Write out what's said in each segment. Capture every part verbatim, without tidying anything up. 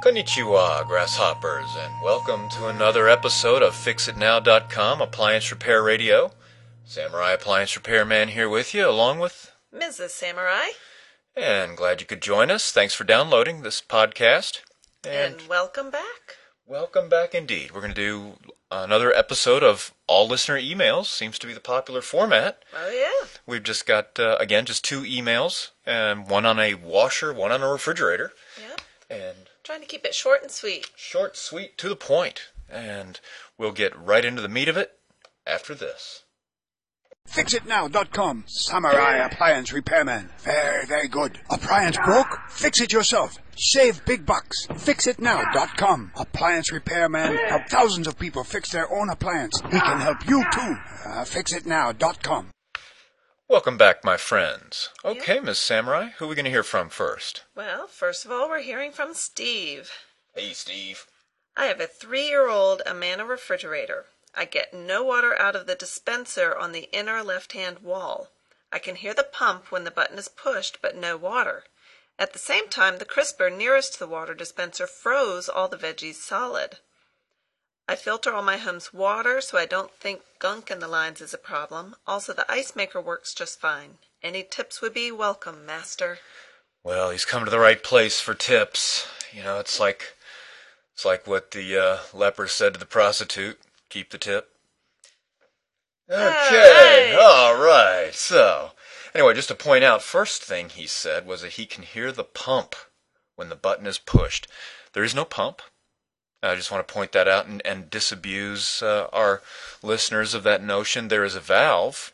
Konnichiwa, grasshoppers, and welcome to another episode of fix it now dot com Appliance Repair Radio. Samurai Appliance Repairman here with you, along with Missus Samurai. And glad you could join us. Thanks for downloading this podcast. And, and welcome back. Welcome back indeed. We're going to do another episode of all listener emails. Seems to be the popular format. Oh, yeah. We've just got, uh, again, just two emails, and one on a washer, one on a refrigerator. Yep. And trying to keep it short and sweet. Short, sweet, to the point. And we'll get right into the meat of it after this. fix it now dot com. Samurai Appliance Repairman. Very, very good. Appliance broke? Fix it yourself. Save big bucks. fix it now dot com. Appliance Repairman. Help thousands of people fix their own appliance. He can help you too. Uh, fix it now dot com. Welcome back, my friends. Okay, yeah. Miss Samurai, who are we going to hear from first? Well, first of all, we're hearing from Steve. Hey, Steve. I have a three-year-old Amana refrigerator. I get no water out of the dispenser on the inner left-hand wall. I can hear the pump when the button is pushed, but no water. At the same time, the crisper nearest to the water dispenser froze all the veggies solid. I filter all my home's water, so I don't think gunk in the lines is a problem. Also, the ice maker works just fine. Any tips would be welcome, Master. Well, he's come to the right place for tips. You know, it's like it's like what the uh, leper said to the prostitute. Keep the tip. Okay, all right. all right. So, anyway, just to point out, first thing he said was that he can hear the pump when the button is pushed. There is no pump. I just want to point that out and, and disabuse uh, our listeners of that notion. There is a valve,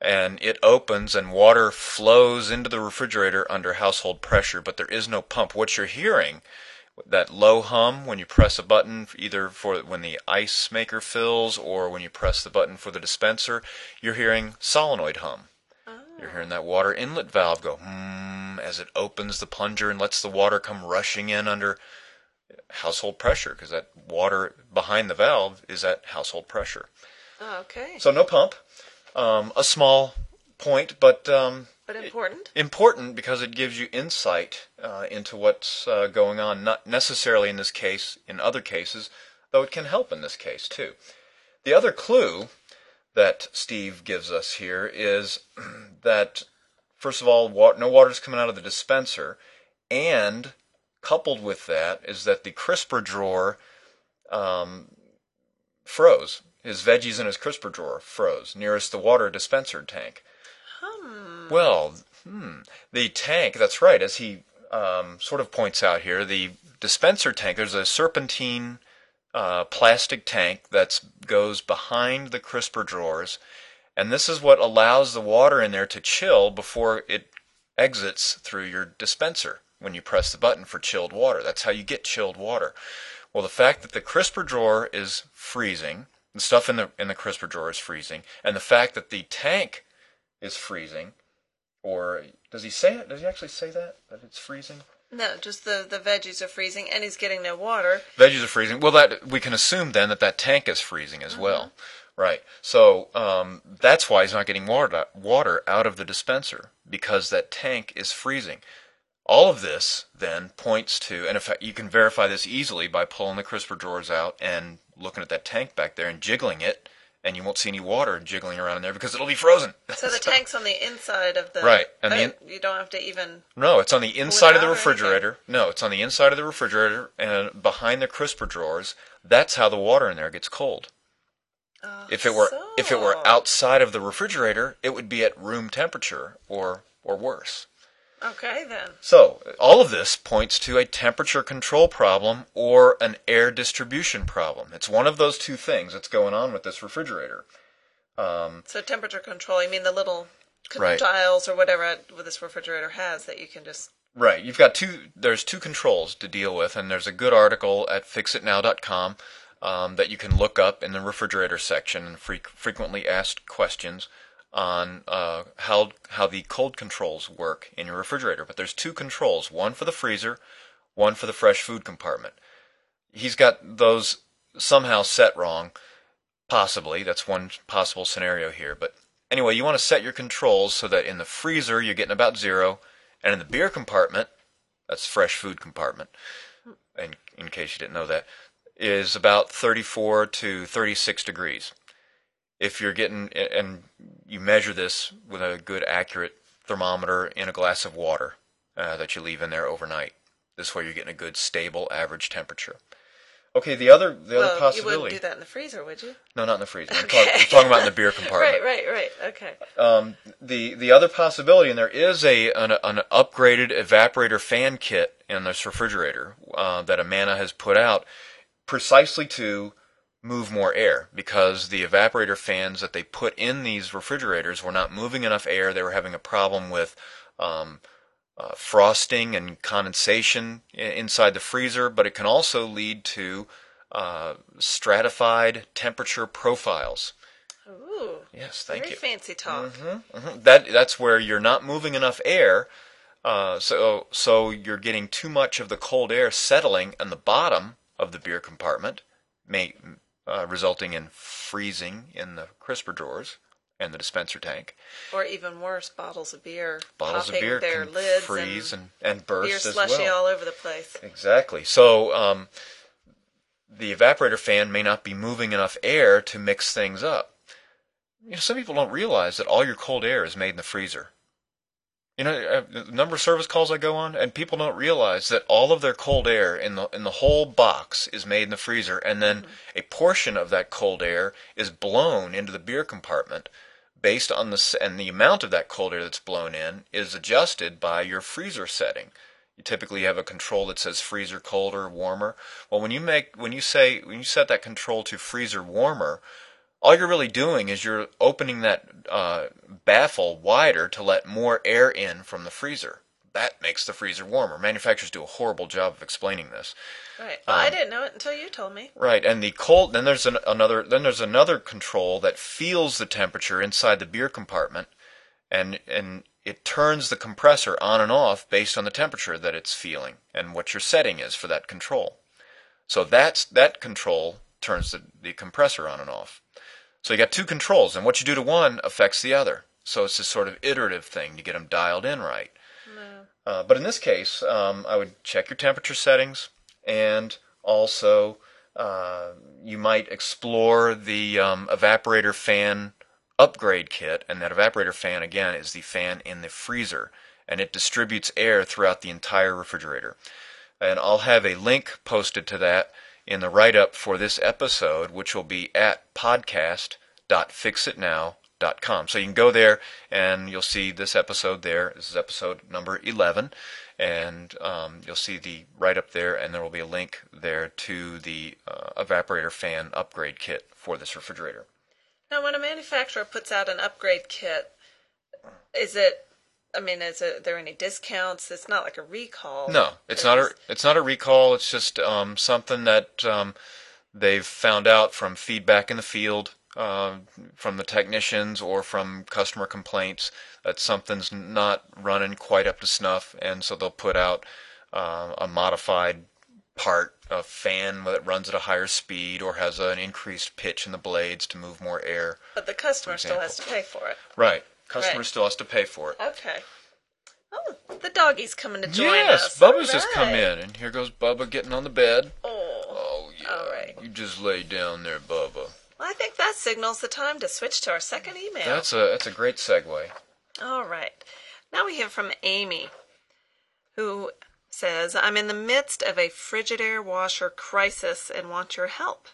and it opens, and water flows into the refrigerator under household pressure, but there is no pump. What you're hearing, that low hum when you press a button, either for when the ice maker fills or when you press the button for the dispenser, you're hearing solenoid hum. Oh. You're hearing that water inlet valve go, hmm, as it opens the plunger and lets the water come rushing in under household pressure, because that water behind the valve is at household pressure. Oh, okay. So no pump. Um, a small point, but um, but important. It, important because it gives you insight uh, into what's uh, going on. Not necessarily in this case, in other cases, though it can help in this case too. The other clue that Steve gives us here is that first of all, wa- no water's coming out of the dispenser, and coupled with that is that the crisper drawer um, froze. His veggies in his crisper drawer froze nearest the water dispenser tank. Hmm. Well, hmm, the tank, that's right, as he um, sort of points out here, the dispenser tank, there's a serpentine uh, plastic tank that goes behind the crisper drawers, and this is what allows the water in there to chill before it exits through your dispenser. When you press the button for chilled water. That's how you get chilled water. Well, the fact that the crisper drawer is freezing, the stuff in the in the crisper drawer is freezing, and the fact that the tank is freezing, or does he say it? Does he actually say that, that it's freezing? No, just the, the veggies are freezing, and he's getting no water. Veggies are freezing. Well, that we can assume then that that tank is freezing as mm-hmm. well. Right. So um, that's why he's not getting water, water out of the dispenser, because that tank is freezing. All of this, then, points to, and if you can verify this easily by pulling the crisper drawers out and looking at that tank back there and jiggling it, and you won't see any water jiggling around in there because it'll be frozen. So the so, tank's on the inside of the... Right. And the in, you don't have to even... No, it's on the inside of the refrigerator. No, it's on the inside of the refrigerator and behind the crisper drawers. That's how the water in there gets cold. Uh, if it were so. If it were outside of the refrigerator, it would be at room temperature or or worse. Okay, then. So, all of this points to a temperature control problem or an air distribution problem. It's one of those two things that's going on with this refrigerator. Um, so, temperature control, you mean the little right. dials or whatever this refrigerator has that you can just... Right. You've got two... There's two controls to deal with, and there's a good article at fix it now dot com um, that you can look up in the refrigerator section and fre- frequently asked questions on uh, how how the cold controls work in your refrigerator. But there's two controls, one for the freezer, one for the fresh food compartment. He's got those somehow set wrong, possibly. That's one possible scenario here. But anyway, you want to set your controls so that in the freezer you're getting about zero, and in the beer compartment, that's fresh food compartment, in, in case you didn't know that, is about thirty-four to thirty-six degrees. If you're getting, and you measure this with a good accurate thermometer in a glass of water uh, that you leave in there overnight. This way you're getting a good stable average temperature. Okay, the other the well, other possibility. You wouldn't do that in the freezer, would you? No, not in the freezer. Okay. I'm, talk, I'm talking about in the beer compartment. Right, right, right. Okay. Um, the the other possibility, and there is a an, an upgraded evaporator fan kit in this refrigerator uh, that Amana has put out, precisely to move more air, because the evaporator fans that they put in these refrigerators were not moving enough air. They were having a problem with um, uh, frosting and condensation inside the freezer, but it can also lead to uh, stratified temperature profiles. Ooh. Yes, thank very you. Very fancy talk. Mm-hmm, mm-hmm. That that's where you're not moving enough air, uh, so so you're getting too much of the cold air settling in the bottom of the beer compartment, may Uh, resulting in freezing in the crisper drawers and the dispenser tank, or even worse, bottles of beer bottles of beer their can lids freeze and, and, and burst beer slushy as well. All over the place. Exactly. So um, the evaporator fan may not be moving enough air to mix things up. You know, some people don't realize that all your cold air is made in the freezer. You know, the number of service calls I go on, and people don't realize that all of their cold air in the in the whole box is made in the freezer, and then a portion of that cold air is blown into the beer compartment, based on the and the amount of that cold air that's blown in is adjusted by your freezer setting. You typically have a control that says freezer colder, warmer. Well, when you make when you say when you set that control to freezer warmer, all you're really doing is you're opening that uh, baffle wider to let more air in from the freezer. That makes the freezer warmer. Manufacturers do a horrible job of explaining this. Right. Well, um, I didn't know it until you told me. Right. And the cold. Then there's an, another. Then there's another control that feels the temperature inside the beer compartment, and and it turns the compressor on and off based on the temperature that it's feeling and what your setting is for that control. So that's that control turns the, the compressor on and off. So you got two controls, and what you do to one affects the other. So it's this sort of iterative thing to get them dialed in right. No. Uh, but in this case, um, I would check your temperature settings, and also uh, you might explore the um, evaporator fan upgrade kit. And that evaporator fan, again, is the fan in the freezer, and it distributes air throughout the entire refrigerator. And I'll have a link posted to that in the write-up for this episode, which will be at podcast dot fix it now dot com. So you can go there, and you'll see this episode there. This is episode number eleven, and um, you'll see the write-up there, and there will be a link there to the uh, evaporator fan upgrade kit for this refrigerator. Now, when a manufacturer puts out an upgrade kit, is it I mean, is there any discounts? It's not like a recall. No, it's not a it's not a recall. It's just um, something that um, they've found out from feedback in the field, uh, from the technicians or from customer complaints that something's not running quite up to snuff, and so they'll put out uh, a modified part, a fan that runs at a higher speed or has an increased pitch in the blades to move more air. But the customer still has to pay for it. Right. Customer right. still has to pay for it. Okay. Oh, the doggy's coming to join yes, us. Yes, Bubba's right. just come in, and here goes Bubba getting on the bed. Oh. Oh, yeah. All right. You just lay down there, Bubba. Well, I think that signals the time to switch to our second email. That's a that's a great segue. All right. Now we hear from Amy, who says, I'm in the midst of a Frigidaire washer crisis and want your help.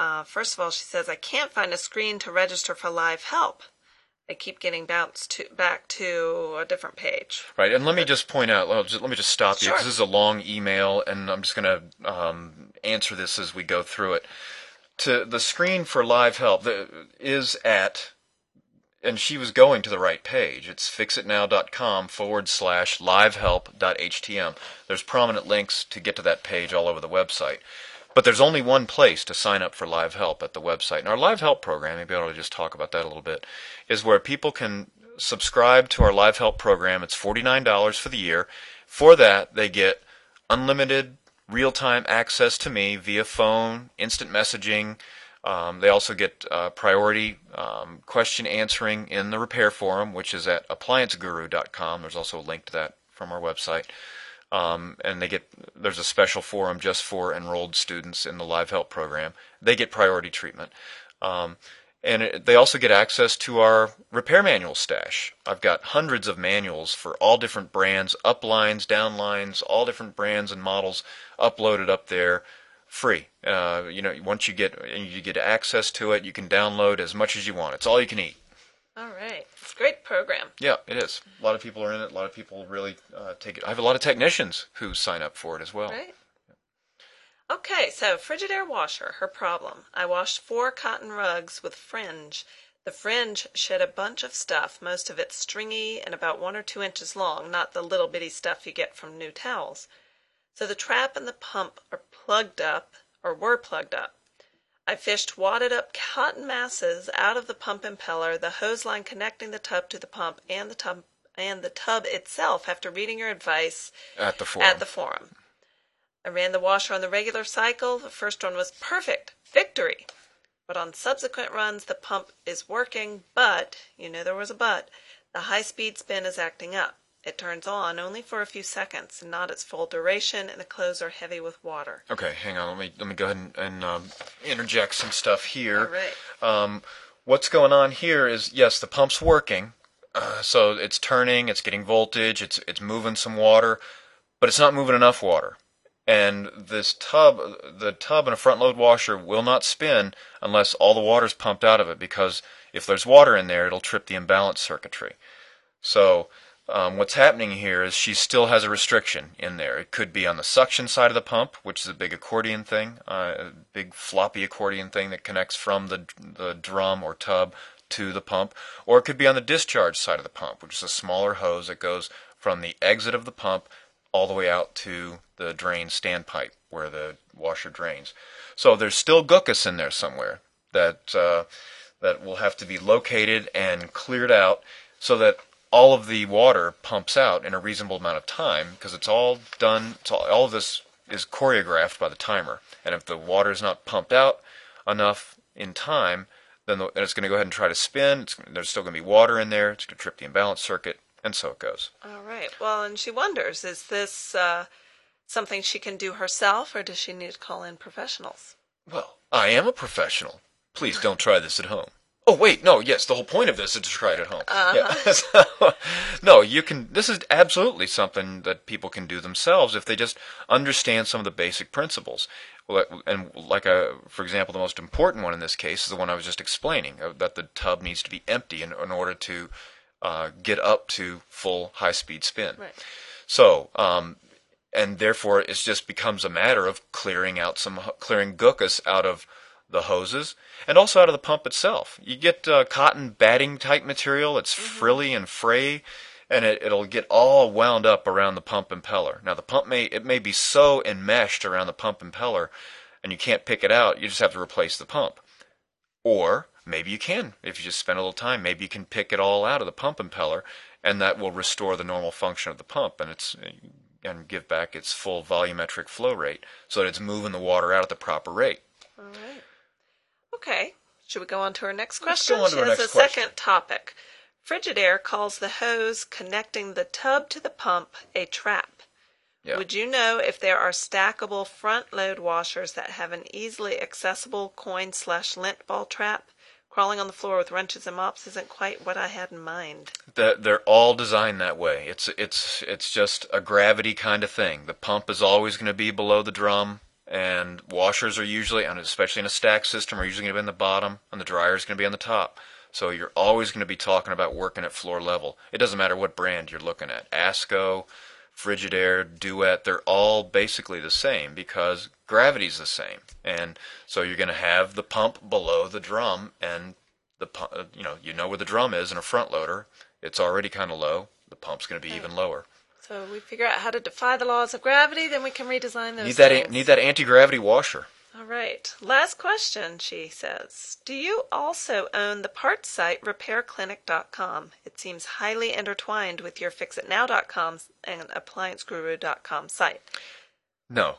Uh, first of all, she says, I can't find a screen to register for live help. I keep getting bounced to, back to a different page. Right, and let me just point out, let me just stop you, sure. because this is a long email, and I'm just going to um, answer this as we go through it. To the screen for live help is at, and she was going to the right page, it's fixitnow.com forward slash livehelp.htm. There's prominent links to get to that page all over the website. But there's only one place to sign up for Live Help at the website. And our Live Help program, maybe I ought to just talk about that a little bit, is where people can subscribe to our Live Help program. It's forty-nine dollars for the year. For that, they get unlimited real-time access to me via phone, instant messaging. Um, they also get uh, priority um, question answering in the repair forum, which is at appliance guru dot com. There's also a link to that from our website. Um, and they get, there's a special forum just for enrolled students in the Live Help program. They get priority treatment. Um, and it, they also get access to our repair manual stash. I've got hundreds of manuals for all different brands, uplines, downlines, all different brands and models uploaded up there free. Uh, you know, once you get, you get access to it, you can download as much as you want. It's all you can eat. All right. It's a great program. Yeah, it is. A lot of people are in it. A lot of people really uh, take it. I have a lot of technicians who sign up for it as well. Right. Yeah. Okay, so Frigidaire washer, her problem. I washed four cotton rugs with fringe. The fringe shed a bunch of stuff, most of it stringy and about one or two inches long, not the little bitty stuff you get from new towels. So the trap and the pump are plugged up, or were plugged up. I fished wadded up cotton masses out of the pump impeller, the hose line connecting the tub to the pump, and the tub and the tub itself after reading your advice at the forum. At the forum. I ran the washer on the regular cycle. The first run was perfect. Victory. But on subsequent runs, the pump is working, but, you know there was a but, the high-speed spin is acting up. It turns on only for a few seconds, and not its full duration, and the clothes are heavy with water. Okay, hang on. Let me let me go ahead and, and um, interject some stuff here. All right. Um, what's going on here is, yes, the pump's working, uh, so it's turning, it's getting voltage, it's it's moving some water, but it's not moving enough water. And this tub, the tub in a front load washer will not spin unless all the water's pumped out of it, because if there's water in there, it'll trip the imbalance circuitry. So Um, what's happening here is she still has a restriction in there. It could be on the suction side of the pump, which is a big accordion thing, uh, a big floppy accordion thing that connects from the, the drum or tub to the pump, or it could be on the discharge side of the pump, which is a smaller hose that goes from the exit of the pump all the way out to the drain standpipe where the washer drains. So there's still gookus in there somewhere that, uh, that will have to be located and cleared out so that all of the water pumps out in a reasonable amount of time, because it's all done, it's all, all of this is choreographed by the timer. And if the water is not pumped out enough in time, then, the, then it's going to go ahead and try to spin. It's, there's still going to be water in there. It's going to trip the imbalance circuit, and so it goes. All right. Well, and she wonders, is this uh, something she can do herself, or does she need to call in professionals? Well, I am a professional. Please don't try this at home. Oh, wait, no, yes, the whole point of this is to try it at home. Uh-huh. Yeah. So, no, you can, this is absolutely something that people can do themselves if they just understand some of the basic principles. And like, a, for example, the most important one in this case is the one I was just explaining, that the tub needs to be empty in, in order to uh, get up to full high-speed spin. Right. So, um, and therefore, it just becomes a matter of clearing out some, clearing gookus out of the hoses, and also out of the pump itself. You get uh, cotton batting-type material. It's mm-hmm. frilly and fray, and it, it'll get all wound up around the pump impeller. Now, the pump may it may be so enmeshed around the pump impeller, and you can't pick it out. You just have to replace the pump. Or maybe you can, if you just spend a little time. Maybe you can pick it all out of the pump impeller, and that will restore the normal function of the pump, and it's and give back its full volumetric flow rate so that it's moving the water out at the proper rate. All right. Okay, should we go on to our next question? Let's go on to our next question. She has a second topic. Frigidaire calls the hose connecting the tub to the pump a trap. Yeah. Would you know if there are stackable front load washers that have an easily accessible coin slash lint ball trap? Crawling on the floor with wrenches and mops isn't quite what I had in mind. The, they're all designed that way. It's it's it's just a gravity kind of thing. The pump is always going to be below the drum. And washers are usually, and especially in a stack system, are usually going to be in the bottom, and the dryer is going to be on the top. So you're always going to be talking about working at floor level. It doesn't matter what brand you're looking at. Asco, Frigidaire, Duet, they're all basically the same because gravity's the same. And so you're going to have the pump below the drum, and the you know you know where the drum is in a front loader. It's already kind of low. The pump's going to be even lower. So we figure out how to defy the laws of gravity, then we can redesign those need that things. Need that anti-gravity washer. All right. Last question, she says. Do you also own the parts site repair clinic dot com? It seems highly intertwined with your fix it now dot com and appliance guru dot com site. No.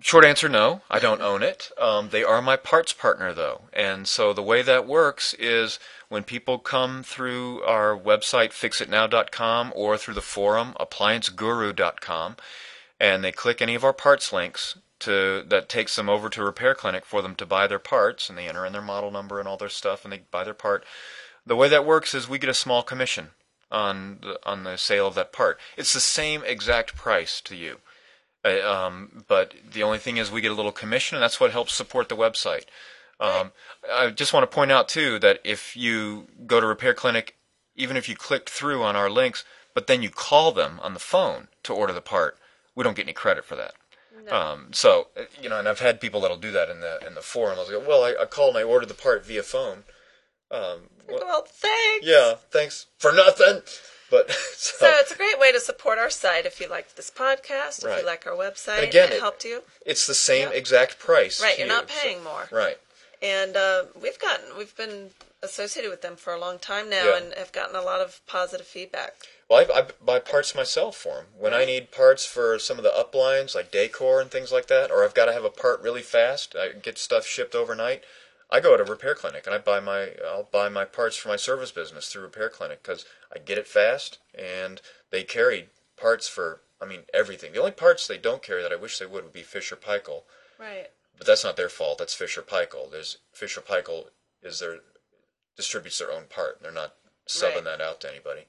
Short answer, no. I don't own it. Um, they are my parts partner, though. And so the way that works is when people come through our website, fix it now dot com, or through the forum, appliance guru dot com, and they click any of our parts links to that takes them over to Repair Clinic for them to buy their parts, and they enter in their model number and all their stuff, and they buy their part. The way that works is we get a small commission on the, on the sale of that part. It's the same exact price to you. Uh, um, but the only thing is we get a little commission, and that's what helps support the website. Um, I just want to point out, too, that if you go to Repair Clinic, even if you clicked through on our links, but then you call them on the phone to order the part, we don't get any credit for that. No. Um, so, you know, and I've had people that'll do that in the in the forum. I'll go, well, I, I called and I ordered the part via phone. Um, well, well, thanks. Yeah, thanks for nothing. But so, so it's a great way to support our site if you like this podcast, right. If you like our website, and again, it, it helped you. It's the same yep. exact price. Right, you're you, not paying so, more. Right. And uh, we've gotten, we've been associated with them for a long time now, yeah. and have gotten a lot of positive feedback. Well, I, I buy parts myself for them. When right. I need parts for some of the uplines, like decor and things like that, or I've got to have a part really fast, I get stuff shipped overnight, I go to Repair Clinic, and I buy my I'll buy my parts for my service business through Repair Clinic because I get it fast, and they carry parts for I mean everything. The only parts they don't carry that I wish they would would be Fisher-Paykel. Right. But that's not their fault. That's Fisher-Paykel. There's Fisher-Paykel is their distributes their own part. They're not subbing right. that out to anybody.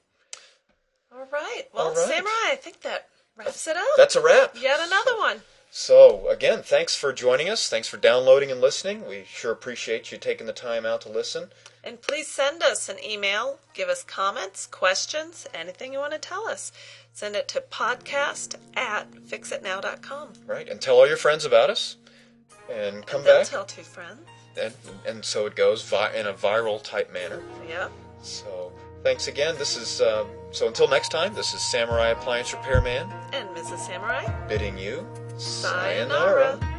All right. Well, All right. Samurai, I think that wraps it up. That's a wrap. Yet another one. So, again, thanks for joining us. Thanks for downloading and listening. We sure appreciate you taking the time out to listen. And please send us an email. Give us comments, questions, anything you want to tell us. Send it to podcast at fix it now dot com. Right, and tell all your friends about us. And come and back. Tell two friends. And, and so it goes vi- in a viral-type manner. Yeah. So, thanks again. This is uh, So until next time, this is Samurai Appliance Repairman. And Missus Samurai. Bidding you... sayonara.